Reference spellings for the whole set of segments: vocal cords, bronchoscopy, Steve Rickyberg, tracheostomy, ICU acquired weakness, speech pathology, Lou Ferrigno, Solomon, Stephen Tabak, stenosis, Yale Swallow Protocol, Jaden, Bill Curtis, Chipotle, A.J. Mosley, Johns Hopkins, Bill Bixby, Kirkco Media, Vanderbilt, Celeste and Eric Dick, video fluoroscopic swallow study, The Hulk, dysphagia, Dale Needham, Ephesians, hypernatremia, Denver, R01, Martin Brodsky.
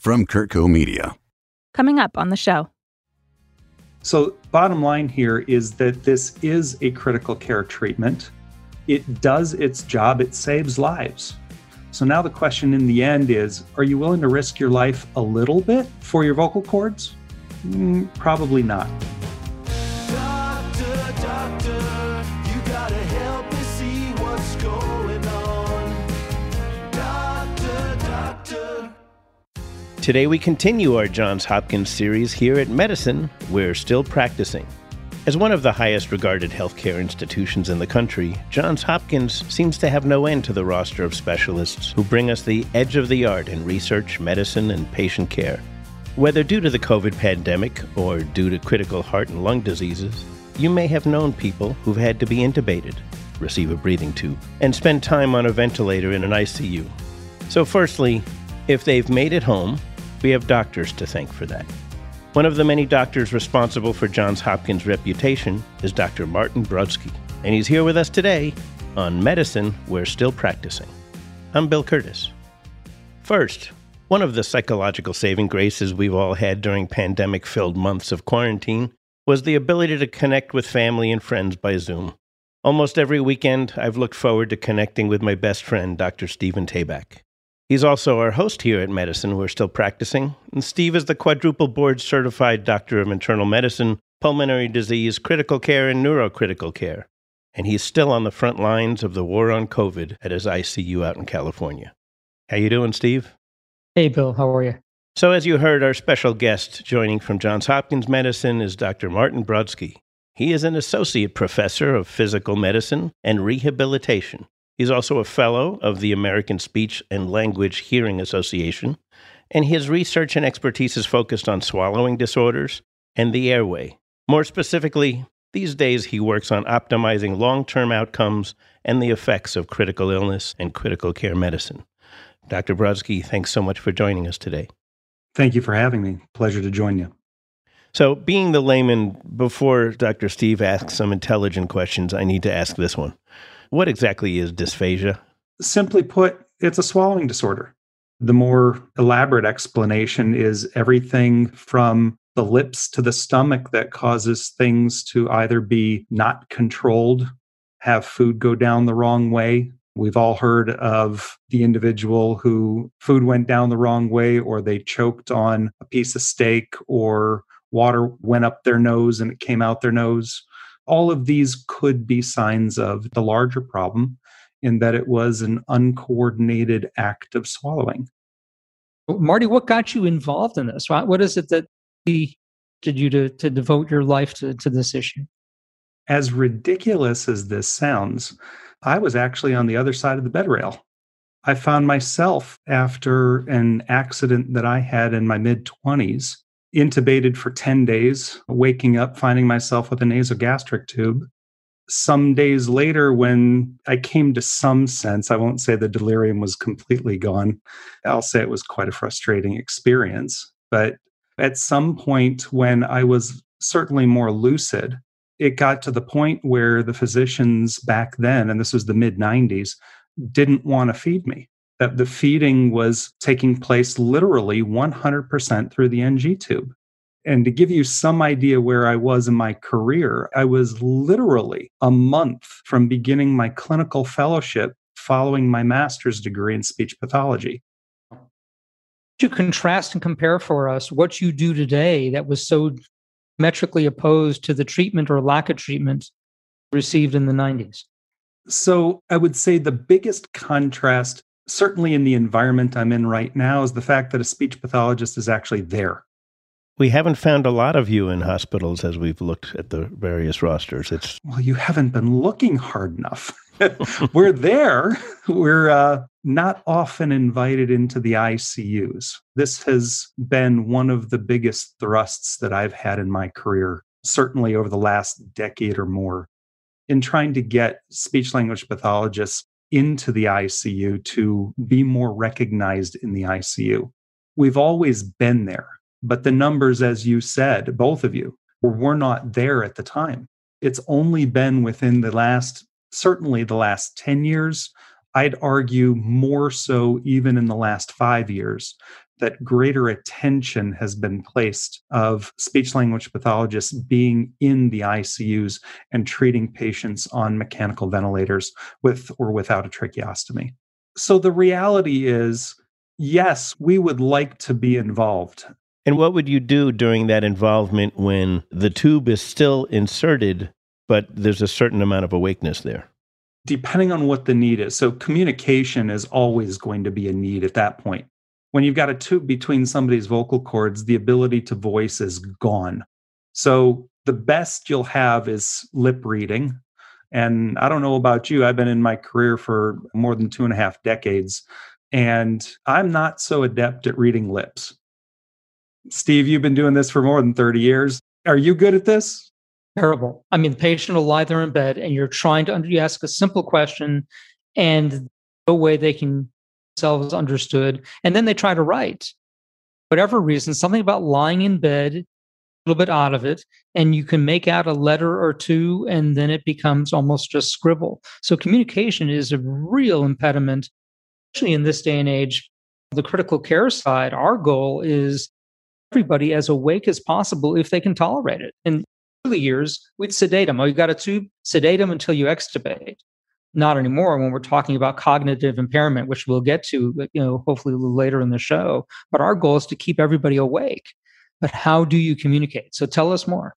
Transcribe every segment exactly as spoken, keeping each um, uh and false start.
from Kirkco Media. Coming up on the show. So bottom line here is that this is a critical care treatment. It does its job. It saves lives. So now the question in the end is, are you willing to risk your life a little bit for your vocal cords? Mm, probably not. Doctor, doctor, you gotta help me see what's going on. Doctor, doctor. Today we continue our Johns Hopkins series here at Medicine, We're Still Practicing. As one of the highest regarded healthcare institutions in the country, Johns Hopkins seems to have no end to the roster of specialists who bring us the edge of the art in research, medicine, and patient care. Whether due to the COVID pandemic or due to critical heart and lung diseases, you may have known people who've had to be intubated, receive a breathing tube, and spend time on a ventilator in an I C U. So firstly, if they've made it home, we have doctors to thank for that. One of the many doctors responsible for Johns Hopkins' reputation is Doctor Martin Brodsky, and he's here with us today on Medicine, We're Still Practicing. I'm Bill Curtis. First, one of the psychological saving graces we've all had during pandemic-filled months of quarantine was the ability to connect with family and friends by Zoom. Almost every weekend, I've looked forward to connecting with my best friend, Doctor Stephen Tabak. He's also our host here at Medicine, We're Still Practicing, and Steve is the quadruple board-certified doctor of internal medicine, pulmonary disease, critical care, and neurocritical care. And he's still on the front lines of the war on COVID at his I C U out in California. How you doing, Steve? Hey, Bill. How are you? So as you heard, our special guest joining from Johns Hopkins Medicine is Doctor Martin Brodsky. He is an associate professor of physical medicine and rehabilitation. He's also a fellow of the American Speech and Language Hearing Association, and his research and expertise is focused on swallowing disorders and the airway. More specifically, these days he works on optimizing long-term outcomes and the effects of critical illness and critical care medicine. Doctor Brodsky, thanks so much for joining us today. Thank you for having me. Pleasure to join you. So, being the layman, before Doctor Steve asks some intelligent questions, I need to ask this one. What exactly is dysphagia? Simply put, it's a swallowing disorder. The more elaborate explanation is everything from the lips to the stomach that causes things to either be not controlled, have food go down the wrong way. We've all heard of the individual who food went down the wrong way, or they choked on a piece of steak, or water went up their nose and it came out their nose. All of these could be signs of the larger problem in that it was an uncoordinated act of swallowing. Marty, what got you involved in this? What is it that did you to, to devote your life to, to this issue? As ridiculous as this sounds, I was actually on the other side of the bed rail. I found myself after an accident that I had in my mid-twenties. Intubated for ten days, waking up, finding myself with a nasogastric tube. Some days later, when I came to some sense, I won't say the delirium was completely gone. I'll say it was quite a frustrating experience. But at some point when I was certainly more lucid, it got to the point where the physicians back then, and this was the mid-nineties, didn't want to feed me. That the feeding was taking place literally one hundred percent through the N G tube. And to give you some idea where I was in my career, I was literally a month from beginning my clinical fellowship following my master's degree in speech pathology. To contrast and compare for us what you do today that was so metrically opposed to the treatment or lack of treatment received in the nineties. So I would say the biggest contrast, certainly in the environment I'm in right now, is the fact that a speech pathologist is actually there. We haven't found a lot of you in hospitals as we've looked at the various rosters. It's Well, you haven't been looking hard enough. We're there. We're uh, not often invited into the I C Us. This has been one of the biggest thrusts that I've had in my career, certainly over the last decade or more, in trying to get speech-language pathologists into the I C U to be more recognized in the I C U. We've always been there, but the numbers, as you said, both of you, were not there at the time. It's only been within the last, certainly the last ten years, I'd argue more so even in the last five years, that greater attention has been placed of speech-language pathologists being in the I C Us and treating patients on mechanical ventilators with or without a tracheostomy. So the reality is, yes, we would like to be involved. And what would you do during that involvement when the tube is still inserted, but there's a certain amount of awakeness there? Depending on what the need is. So communication is always going to be a need at that point. When you've got a tube between somebody's vocal cords, the ability to voice is gone. So the best you'll have is lip reading. And I don't know about you, I've been in my career for more than two and a half decades, and I'm not so adept at reading lips. Steve, you've been doing this for more than thirty years. Are you good at this? Terrible. I mean, the patient will lie there in bed and you're trying to under- you ask a simple question and no way they can themselves understood. And then they try to write. Whatever reason, something about lying in bed, a little bit out of it, and you can make out a letter or two, and then it becomes almost just scribble. So communication is a real impediment, especially in this day and age. The critical care side, our goal is everybody as awake as possible if they can tolerate it. In early years, we'd sedate them. Oh, you got a tube? Sedate them until you extubate. Not anymore when we're talking about cognitive impairment, which we'll get to, you know, hopefully a little later in the show. But our goal is to keep everybody awake. But how do you communicate? So tell us more.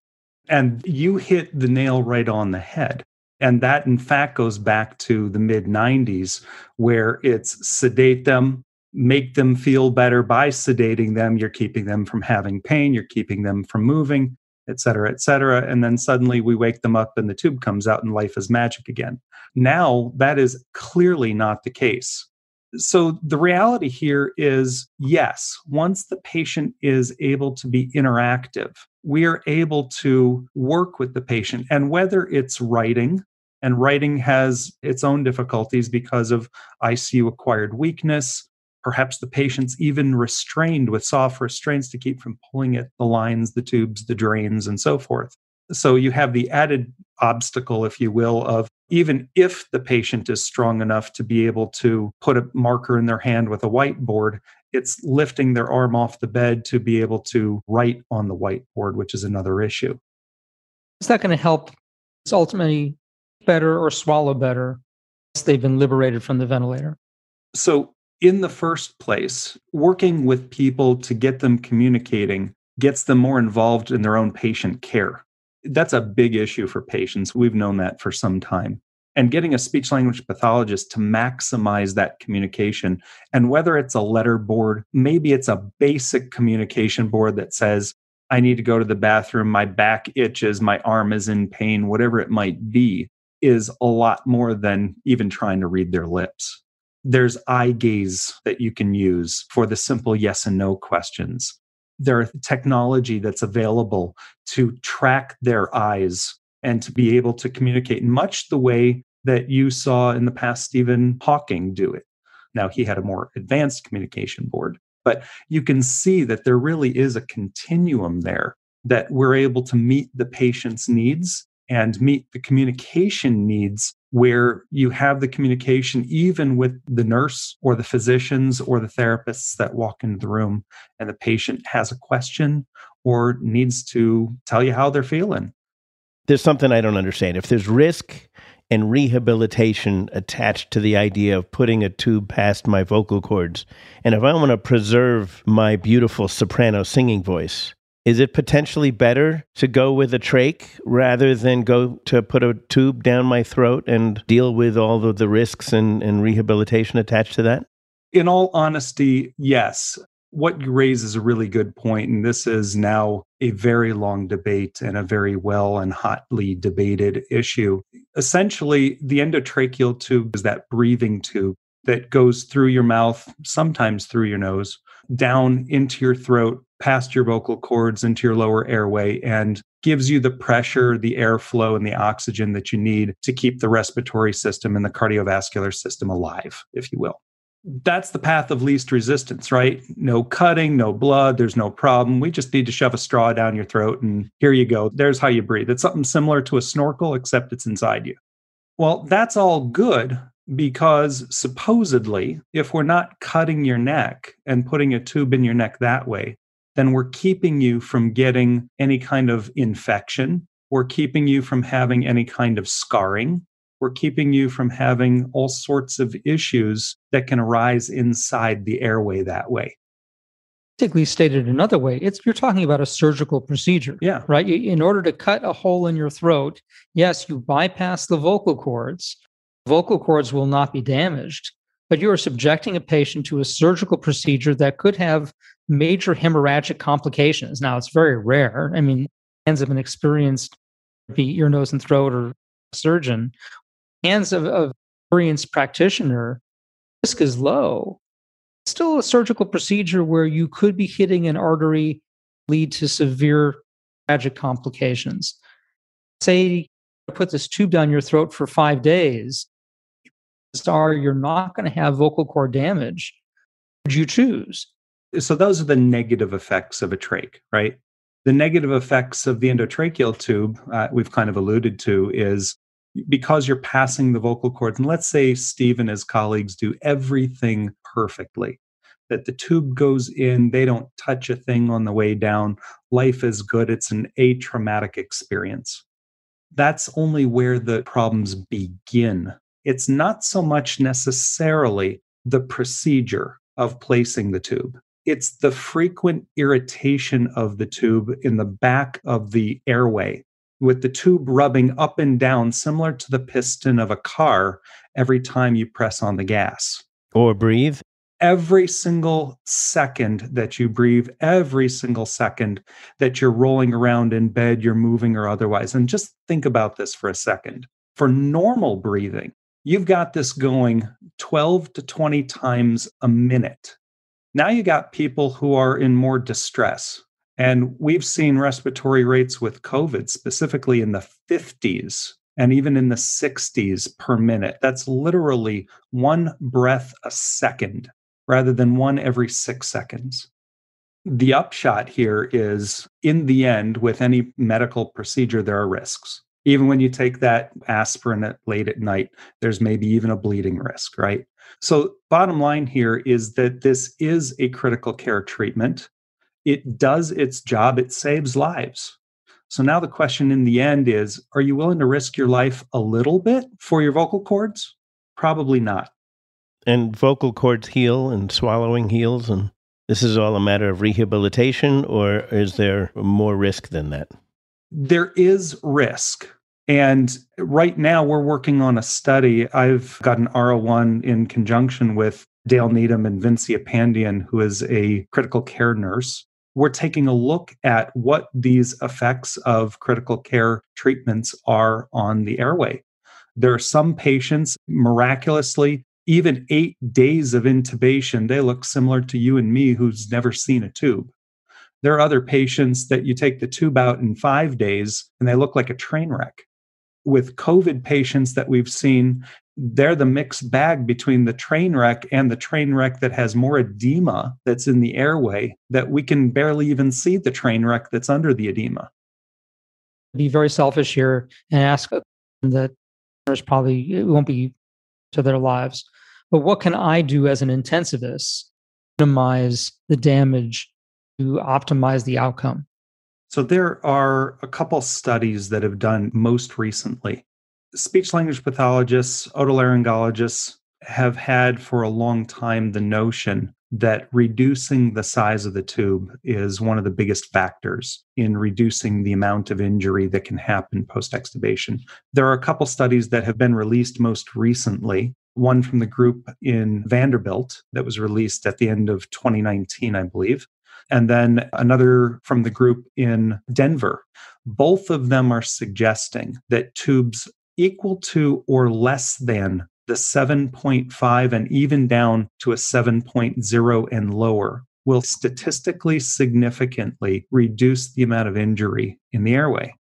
And you hit the nail right on the head. And that, in fact, goes back to the mid nineties, where it's sedate them, make them feel better by sedating them. You're keeping them from having pain. You're keeping them from moving, et cetera, et cetera. And then suddenly we wake them up and the tube comes out and life is magic again. Now that is clearly not the case. So the reality here is, yes, once the patient is able to be interactive, we are able to work with the patient. And whether it's writing, and writing has its own difficulties because of I C U acquired weakness, perhaps the patient's even restrained with soft restraints to keep from pulling at the lines, the tubes, the drains, and so forth. So you have the added obstacle, if you will, of even if the patient is strong enough to be able to put a marker in their hand with a whiteboard, it's lifting their arm off the bed to be able to write on the whiteboard, which is another issue. Is that going to help ultimately better or swallow better once they've been liberated from the ventilator? So in the first place, working with people to get them communicating gets them more involved in their own patient care. That's a big issue for patients. We've known that for some time. And getting a speech-language pathologist to maximize that communication, and whether it's a letter board, maybe it's a basic communication board that says, I need to go to the bathroom, my back itches, my arm is in pain, whatever it might be, is a lot more than even trying to read their lips. There's eye gaze that you can use for the simple yes and no questions. There are technology that's available to track their eyes and to be able to communicate much the way that you saw in the past Stephen Hawking do it. Now, he had a more advanced communication board, but you can see that there really is a continuum there that we're able to meet the patient's needs and meet the communication needs, where you have the communication even with the nurse or the physicians or the therapists that walk into the room, and the patient has a question or needs to tell you how they're feeling. There's something I don't understand. If there's risk and rehabilitation attached to the idea of putting a tube past my vocal cords, and if I want to preserve my beautiful soprano singing voice, is it potentially better to go with a trach rather than go to put a tube down my throat and deal with all of the risks and, and rehabilitation attached to that? In all honesty, yes. What you raise is a really good point, and this is now a very long debate and a very well and hotly debated issue. Essentially, the endotracheal tube is that breathing tube that goes through your mouth, sometimes through your nose, down into your throat, past your vocal cords, into your lower airway, and gives you the pressure, the airflow, and the oxygen that you need to keep the respiratory system and the cardiovascular system alive, if you will. That's the path of least resistance, right? No cutting, no blood, there's no problem. We just need to shove a straw down your throat, and here you go. There's how you breathe. It's something similar to a snorkel, except it's inside you. Well, that's all good because supposedly, if we're not cutting your neck and putting a tube in your neck that way, then we're keeping you from getting any kind of infection. We're keeping you from having any kind of scarring. We're keeping you from having all sorts of issues that can arise inside the airway that way. Basically stated another way, it's you're talking about a surgical procedure, yeah. right? In order to cut a hole in your throat, yes, you bypass the vocal cords. Vocal cords will not be damaged, but you are subjecting a patient to a surgical procedure that could have major hemorrhagic complications. Now, it's very rare. I mean, hands of an experienced ear, nose, and throat or surgeon, hands of an experienced practitioner, risk is low. It's still a surgical procedure where you could be hitting an artery, lead to severe tragic complications. Say I put this tube down your throat for five days, you're not going to have vocal cord damage. Would you choose? So those are the negative effects of a trach, right? The negative effects of the endotracheal tube, uh, we've kind of alluded to, is because you're passing the vocal cords, and let's say Steve and his colleagues do everything perfectly, that the tube goes in, they don't touch a thing on the way down, life is good, it's an atraumatic experience. That's only where the problems begin. It's not so much necessarily the procedure of placing the tube. It's the frequent irritation of the tube in the back of the airway, with the tube rubbing up and down, similar to the piston of a car, every time you press on the gas. Or breathe. Every single second that you breathe, every single second that you're rolling around in bed, you're moving or otherwise. And just think about this for a second. For normal breathing, you've got this going twelve to twenty times a minute. Now you got people who are in more distress. And we've seen respiratory rates with COVID specifically in the fifties and even in the sixties per minute. That's literally one breath a second rather than one every six seconds. The upshot here is, in the end, with any medical procedure, there are risks. Even when you take that aspirin at late at night, there's maybe even a bleeding risk, right? So bottom line here is that this is a critical care treatment. It does its job. It saves lives. So now the question in the end is, are you willing to risk your life a little bit for your vocal cords? Probably not. And vocal cords heal and swallowing heals, and this is all a matter of rehabilitation, or is there more risk than that? There is risk. And right now we're working on a study. I've got an R oh one in conjunction with Dale Needham and Vinci Pandian, who is a critical care nurse. We're taking a look at what these effects of critical care treatments are on the airway. There are some patients, miraculously, even eight days of intubation, they look similar to you and me who's never seen a tube. There are other patients that you take the tube out in five days and they look like a train wreck. With COVID patients that we've seen, they're the mixed bag between the train wreck and the train wreck that has more edema that's in the airway that we can barely even see the train wreck that's under the edema. Be very selfish here and ask that there's probably, it won't be to their lives, but what can I do as an intensivist to minimize the damage, to optimize the outcome? So there are a couple studies that have done most recently. Speech language pathologists, otolaryngologists have had for a long time the notion that reducing the size of the tube is one of the biggest factors in reducing the amount of injury that can happen post-extubation. There are a couple studies that have been released most recently, one from the group in Vanderbilt that was released at the end of twenty nineteen, I believe. And then another from the group in Denver. Both of them are suggesting that tubes equal to or less than the seven point five and even down to a seven point zero and lower will statistically significantly reduce the amount of injury in the airway.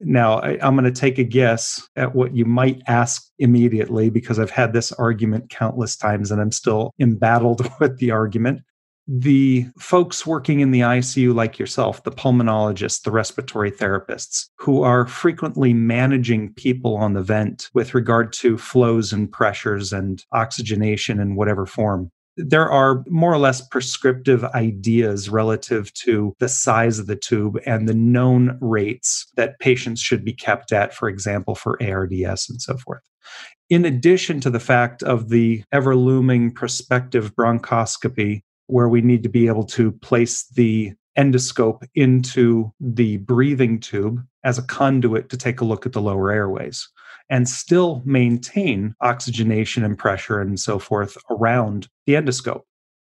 Now, I, I'm going to take a guess at what you might ask immediately because I've had this argument countless times and I'm still embattled with the argument. the folks working in the I C U like yourself, the pulmonologists, the respiratory therapists, who are frequently managing people on the vent with regard to flows and pressures and oxygenation in whatever form, there are more or less prescriptive ideas relative to the size of the tube and the known rates that patients should be kept at, for example, for A R D S and so forth. In addition to the fact of the ever-looming prospective bronchoscopy, where we need to be able to place the endoscope into the breathing tube as a conduit to take a look at the lower airways and still maintain oxygenation and pressure and so forth around the endoscope.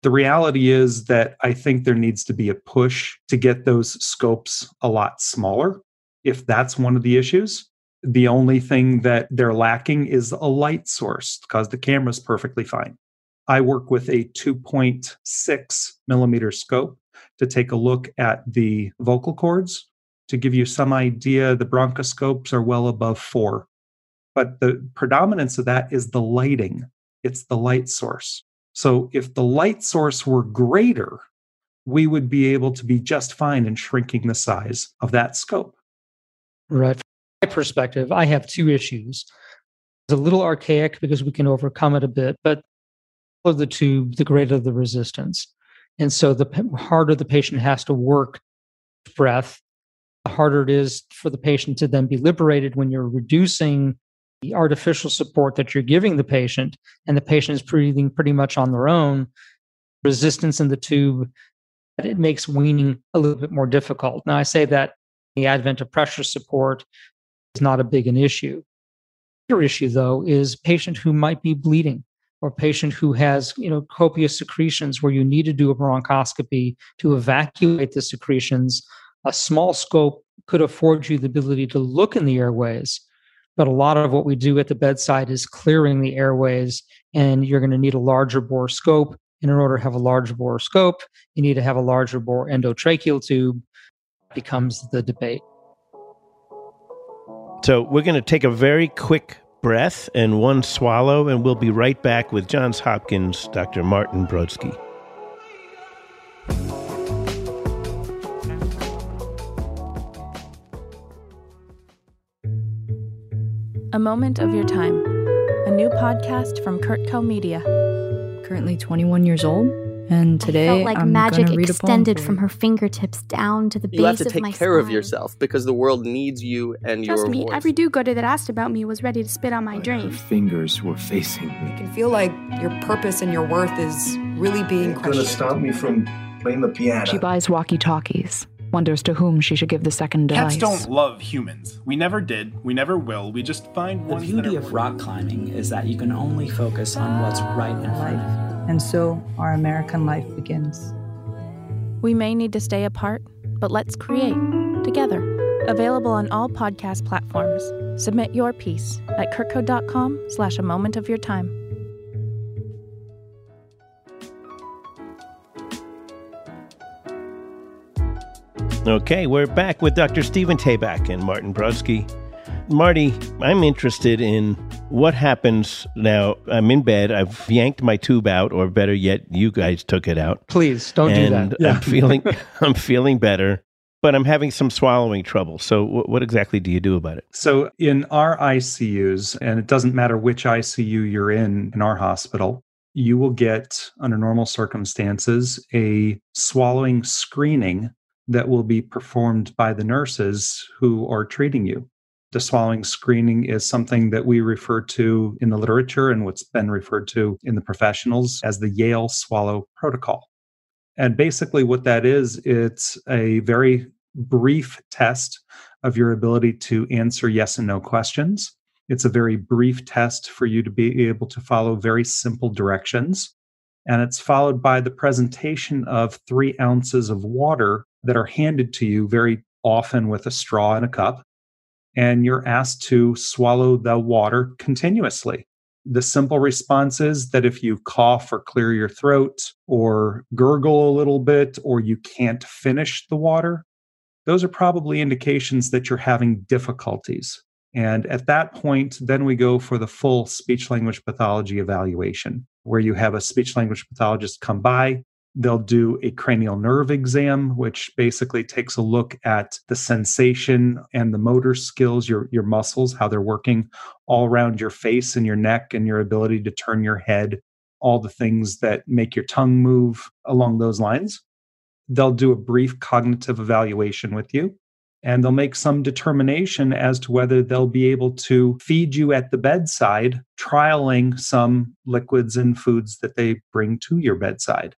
The reality is that I think there needs to be a push to get those scopes a lot smaller, if that's one of the issues. The only thing that they're lacking is a light source, because the camera's perfectly fine. I work with a two point six millimeter scope to take a look at the vocal cords. To give you some idea, the bronchoscopes are well above four. But the predominance of that is the lighting. It's the light source. So if the light source were greater, we would be able to be just fine in shrinking the size of that scope. Right. From my perspective, I have two issues. It's a little archaic because we can overcome it a bit, but of the tube, the greater the resistance. And so the p- harder the patient has to work breath, the harder it is for the patient to then be liberated when you're reducing the artificial support that you're giving the patient, and the patient is breathing pretty much on their own. Resistance in the tube, it makes weaning a little bit more difficult. Now, I say that the advent of pressure support is not a big an issue. The bigger issue, though, is patient who might be bleeding, or a patient who has, you know, copious secretions where you need to do a bronchoscopy to evacuate the secretions. A small scope could afford you the ability to look in the airways, but a lot of what we do at the bedside is clearing the airways, and you're going to need a larger bore scope. And in order to have a larger bore scope, you need to have a larger bore endotracheal tube. That becomes the debate. So we're going to take a very quick breath and one swallow, and we'll be right back with Johns Hopkins Doctor Martin Brodsky. A Moment of Your Time, a new podcast from Kirkco Media. Currently twenty-one years old, and today I felt like I'm magic extended from her fingertips down to the you base of my spine. You have to take care spine. of yourself, because the world needs you and Trust your Trust me, voice. Every do-gooder that asked about me was ready to spit on my but drink. Her fingers were facing me. You can feel like your purpose and your worth is really being questioned. It's going to stop me from playing the piano. She buys walkie-talkies. Wonders to whom she should give the second device. Cats don't love humans. We never did. We never will. We just find ones that are... The beauty of rock climbing is that you can only focus on what's right in front of you. And so our American life begins. We may need to stay apart, but let's create together. Available on all podcast platforms. Submit your piece at kirkco.com slash a moment of your time. Okay, we're back with Doctor Stephen Tabak and Martin Brodsky. Marty, I'm interested in what happens now. I'm in bed. I've yanked my tube out, or better yet, you guys took it out. Please, don't do that. Yeah. I'm feeling, I'm feeling better, but I'm having some swallowing trouble. So w- what exactly do you do about it? So in our I C Us, and it doesn't matter which I C U you're in, in our hospital, you will get, under normal circumstances, a swallowing screening that will be performed by the nurses who are treating you. The swallowing screening is something that we refer to in the literature and what's been referred to in the professionals as the Yale Swallow Protocol. And basically what that is, it's a very brief test of your ability to answer yes and no questions. It's a very brief test for you to be able to follow very simple directions. And it's followed by the presentation of three ounces of water that are handed to you very often with a straw and a cup, and you're asked to swallow the water continuously. The simple response is that if you cough or clear your throat or gurgle a little bit, or you can't finish the water, those are probably indications that you're having difficulties. And at that point, then we go for the full speech-language pathology evaluation, where you have a speech-language pathologist come by, They'll do a cranial nerve exam, which basically takes a look at the sensation and the motor skills, your, your muscles, how they're working all around your face and your neck and your ability to turn your head, all the things that make your tongue move along those lines. They'll do a brief cognitive evaluation with you, and they'll make some determination as to whether they'll be able to feed you at the bedside, trialing some liquids and foods that they bring to your bedside.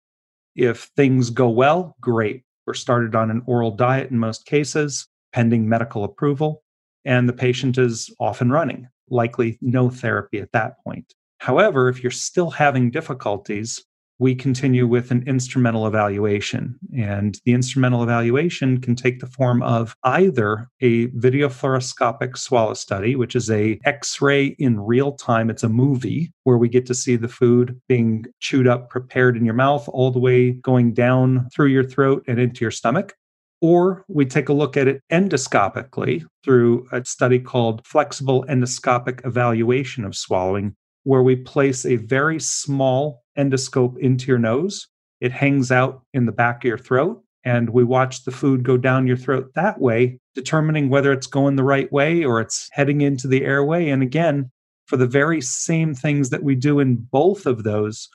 If things go well, great. We're started on an oral diet in most cases, pending medical approval, and the patient is off and running, likely no therapy at that point. However, if you're still having difficulties, we continue with an instrumental evaluation. And the instrumental evaluation can take the form of either a video fluoroscopic swallow study, which is an X-ray in real time. It's a movie where we get to see the food being chewed up, prepared in your mouth, all the way going down through your throat and into your stomach. Or we take a look at it endoscopically through a study called flexible endoscopic evaluation of swallowing, where we place a very small endoscope into your nose. It hangs out in the back of your throat, and we watch the food go down your throat that way, determining whether it's going the right way or it's heading into the airway. And again, for the very same things that we do in both of those,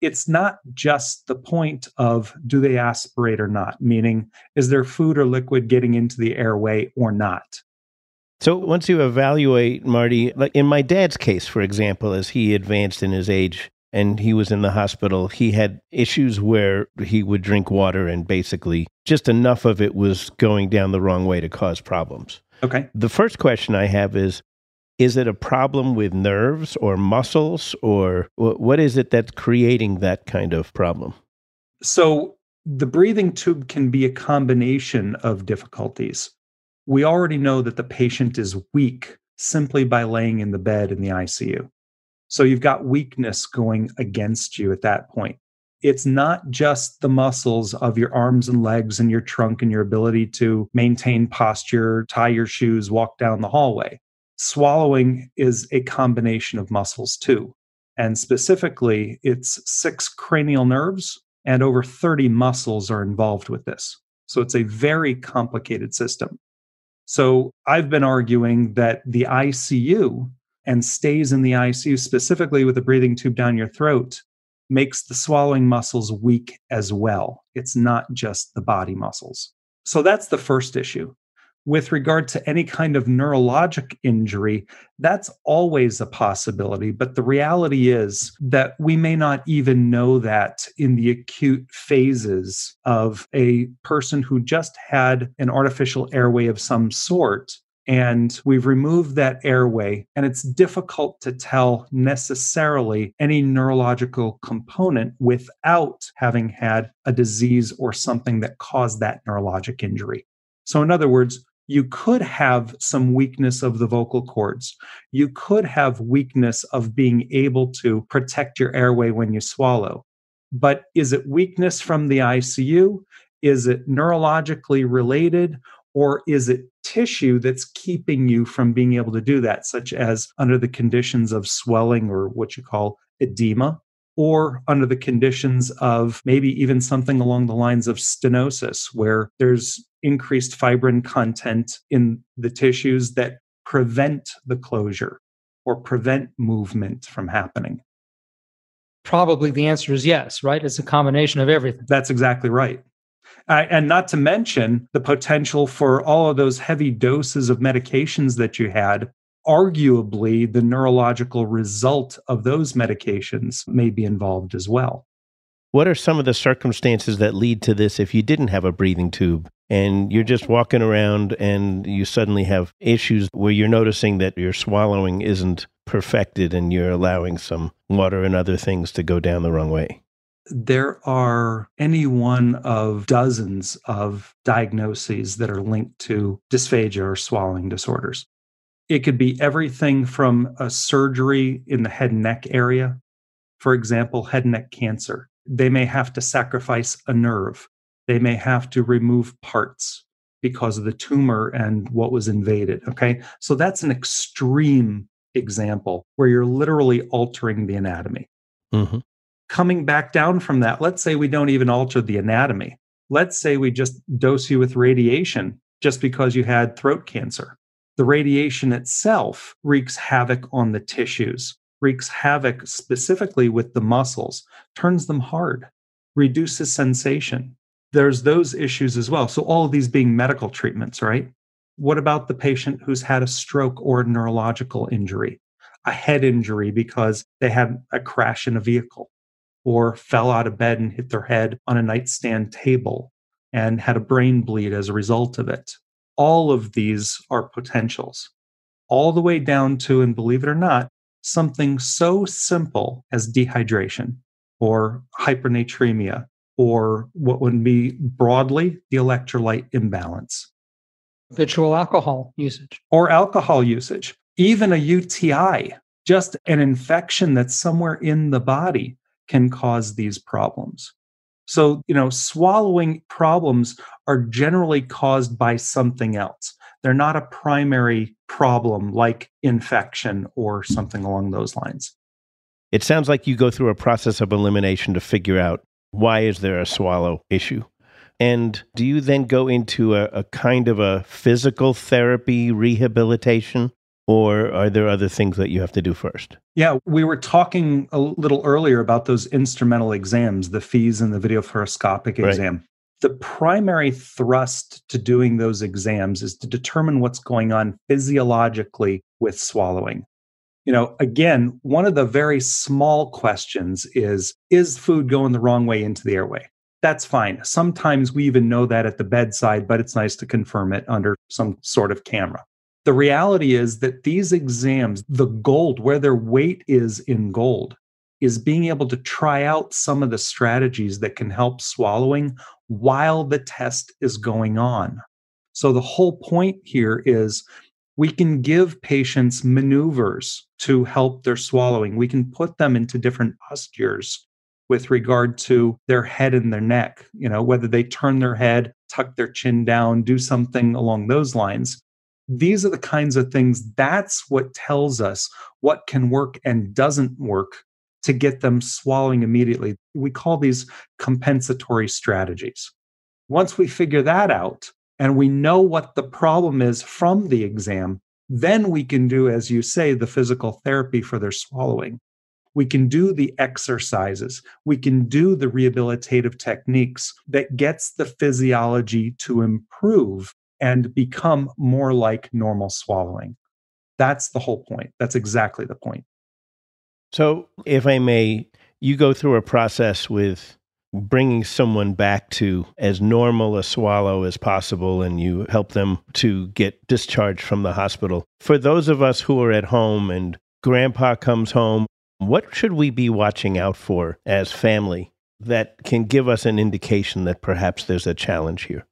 it's not just the point of do they aspirate or not, meaning is there food or liquid getting into the airway or not. So once you evaluate, Marty, like in my dad's case, for example, as he advanced in his age and he was in the hospital, he had issues where he would drink water and basically just enough of it was going down the wrong way to cause problems. Okay. The first question I have is, is it a problem with nerves or muscles, or what is it that's creating that kind of problem? So the breathing tube can be a combination of difficulties. We already know that the patient is weak simply by laying in the bed in the I C U. So you've got weakness going against you at that point. It's not just the muscles of your arms and legs and your trunk and your ability to maintain posture, tie your shoes, walk down the hallway. Swallowing is a combination of muscles too. And specifically, it's six cranial nerves and over thirty muscles are involved with this. So it's a very complicated system. So I've been arguing that the I C U and stays in the I C U, specifically with a breathing tube down your throat, makes the swallowing muscles weak as well. It's not just the body muscles. So that's the first issue. With regard to any kind of neurologic injury, that's always a possibility. But the reality is that we may not even know that in the acute phases of a person who just had an artificial airway of some sort, and we've removed that airway, and it's difficult to tell necessarily any neurological component without having had a disease or something that caused that neurologic injury. So in other words, you could have some weakness of the vocal cords. You could have weakness of being able to protect your airway when you swallow. But is it weakness from the I C U? Is it neurologically related? Or is it tissue that's keeping you from being able to do that, such as under the conditions of swelling or what you call edema, or under the conditions of maybe even something along the lines of stenosis, where there's increased fibrin content in the tissues that prevent the closure or prevent movement from happening? Probably the answer is yes, right? It's a combination of everything. That's exactly right. Uh, and not to mention the potential for all of those heavy doses of medications that you had. Arguably, the neurological result of those medications may be involved as well. What are some of the circumstances that lead to this if you didn't have a breathing tube and you're just walking around and you suddenly have issues where you're noticing that your swallowing isn't perfected and you're allowing some water and other things to go down the wrong way? There are any one of dozens of diagnoses that are linked to dysphagia or swallowing disorders. It could be everything from a surgery in the head and neck area. For example, head and neck cancer. They may have to sacrifice a nerve. They may have to remove parts because of the tumor and what was invaded. Okay. So that's an extreme example where you're literally altering the anatomy. Mm-hmm. coming back down from that, let's say we don't even alter the anatomy. Let's say we just dose you with radiation just because you had throat cancer. The radiation itself wreaks havoc on the tissues, wreaks havoc specifically with the muscles, turns them hard, reduces sensation. There's those issues as well. So all of these being medical treatments, right? What about the patient who's had a stroke or a neurological injury, a head injury because they had a crash in a vehicle or fell out of bed and hit their head on a nightstand table and had a brain bleed as a result of it? All of these are potentials, all the way down to, and believe it or not, something so simple as dehydration or hypernatremia, or what would be broadly the electrolyte imbalance. Habitual alcohol usage. Or alcohol usage. Even a U T I, just an infection that's somewhere in the body, can cause these problems. So, you know, swallowing problems are generally caused by something else. They're not a primary problem like infection or something along those lines. It sounds like you go through a process of elimination to figure out why is there a swallow issue? And do you then go into a, a kind of a physical therapy rehabilitation, or are there other things that you have to do first? Yeah, we were talking a little earlier about those instrumental exams, the F E E S and the video fluoroscopic exam. Right. The primary thrust to doing those exams is to determine what's going on physiologically with swallowing. You know, again, one of the very small questions is, is food going the wrong way into the airway? That's fine. Sometimes we even know that at the bedside, but it's nice to confirm it under some sort of camera. The reality is that these exams, the gold, where their weight is in gold, is being able to try out some of the strategies that can help swallowing while the test is going on. So the whole point here is, we can give patients maneuvers to help their swallowing. We can put them into different postures with regard to their head and their neck, you know, whether they turn their head, tuck their chin down, do something along those lines. These are the kinds of things, that's what tells us what can work and doesn't work to get them swallowing immediately. We call these compensatory strategies. Once we figure that out, and we know what the problem is from the exam, then we can do, as you say, the physical therapy for their swallowing. We can do the exercises. We can do the rehabilitative techniques that gets the physiology to improve and become more like normal swallowing. That's the whole point. That's exactly the point. So if I may, you go through a process with bringing someone back to as normal a swallow as possible, and you help them to get discharged from the hospital. For those of us who are at home and grandpa comes home, what should we be watching out for as family that can give us an indication that perhaps there's a challenge here?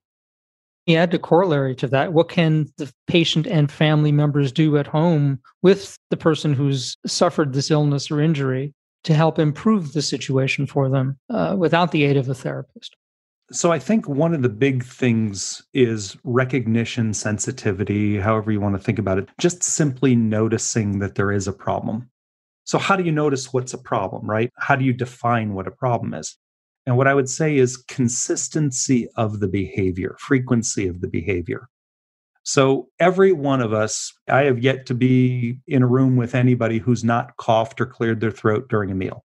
Yeah, to corollary to that, what can the patient and family members do at home with the person who's suffered this illness or injury to help improve the situation for them uh, without the aid of a therapist? So I think one of the big things is recognition, sensitivity, however you want to think about it, just simply noticing that there is a problem. So how do you notice what's a problem, right? How do you define what a problem is? And what I would say is consistency of the behavior, frequency of the behavior. So every one of us, I have yet to be in a room with anybody who's not coughed or cleared their throat during a meal,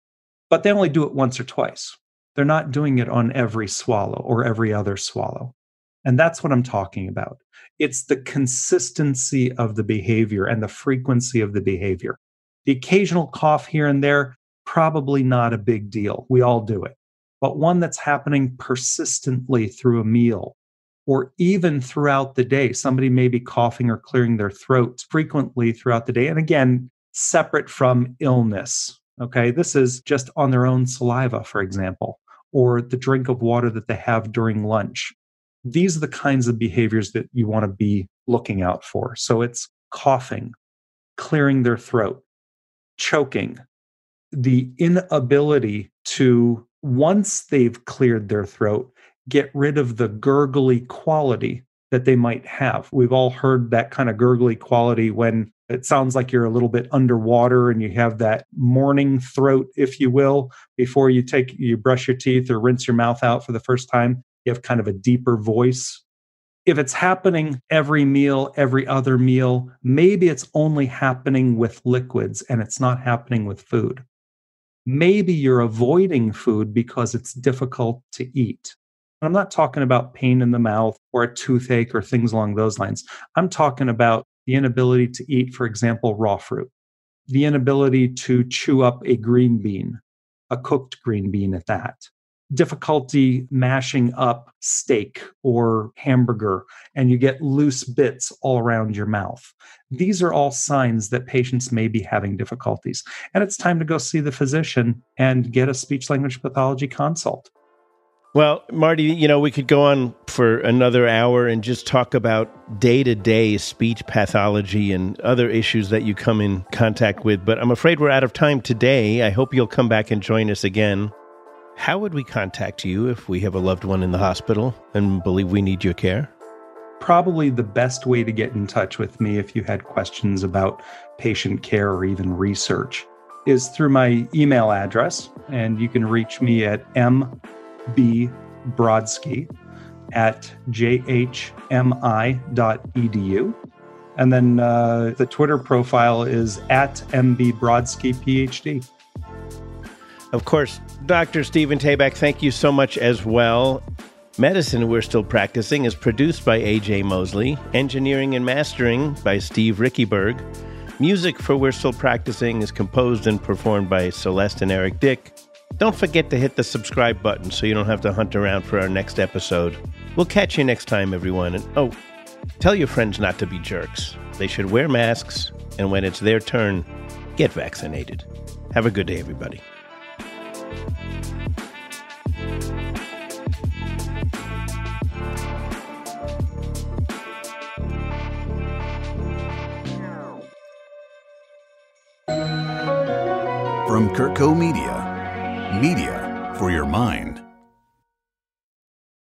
but they only do it once or twice. They're not doing it on every swallow or every other swallow. And that's what I'm talking about. It's the consistency of the behavior and the frequency of the behavior. The occasional cough here and there, probably not a big deal. We all do it. But one that's happening persistently through a meal, or even throughout the day, somebody may be coughing or clearing their throat frequently throughout the day. And again, separate from illness, okay? This is just on their own saliva, for example, or the drink of water that they have during lunch. These are the kinds of behaviors that you want to be looking out for. So it's coughing, clearing their throat, choking, the inability to, once they've cleared their throat, get rid of the gurgly quality that they might have. We've all heard that kind of gurgly quality when It sounds like you're a little bit underwater and you have that morning throat, if you will, before you take, you brush your teeth or rinse your mouth out for the first time. You have kind of a deeper voice. If it's happening every meal, every other meal, maybe it's only happening with liquids and it's not happening with food. Maybe you're avoiding food because it's difficult to eat. And I'm not talking about pain in the mouth or a toothache or things along those lines. I'm talking about the inability to eat, for example, raw fruit, the inability to chew up a green bean, a cooked green bean at that, difficulty mashing up steak or hamburger, and you get loose bits all around your mouth. These are all signs that patients may be having difficulties. And it's time to go see the physician and get a speech language pathology consult. Well, Marty, you know, we could go on for another hour and just talk about day-to-day speech pathology and other issues that you come in contact with, but I'm afraid we're out of time today. I hope you'll come back and join us again. How would we contact you if we have a loved one in the hospital and believe we need your care? Probably the best way to get in touch with me if you had questions about patient care or even research is through my email address, and you can reach me at m. B. Brodsky at j h m i dot e d u. And then uh, the Twitter profile is at M B Brodsky, PhD. Of course, Doctor Stephen Tabak, thank you so much as well. Medicine We're Still Practicing is produced by A J Mosley, engineering and mastering by Steve Rickyberg. Music for We're Still Practicing is composed and performed by Celeste and Eric Dick. Don't forget to hit the subscribe button so you don't have to hunt around for our next episode. We'll catch you next time, everyone. And oh, tell your friends not to be jerks. They should wear masks, and when it's their turn, get vaccinated. Have a good day, everybody. From Kirkco Media. Media for your mind.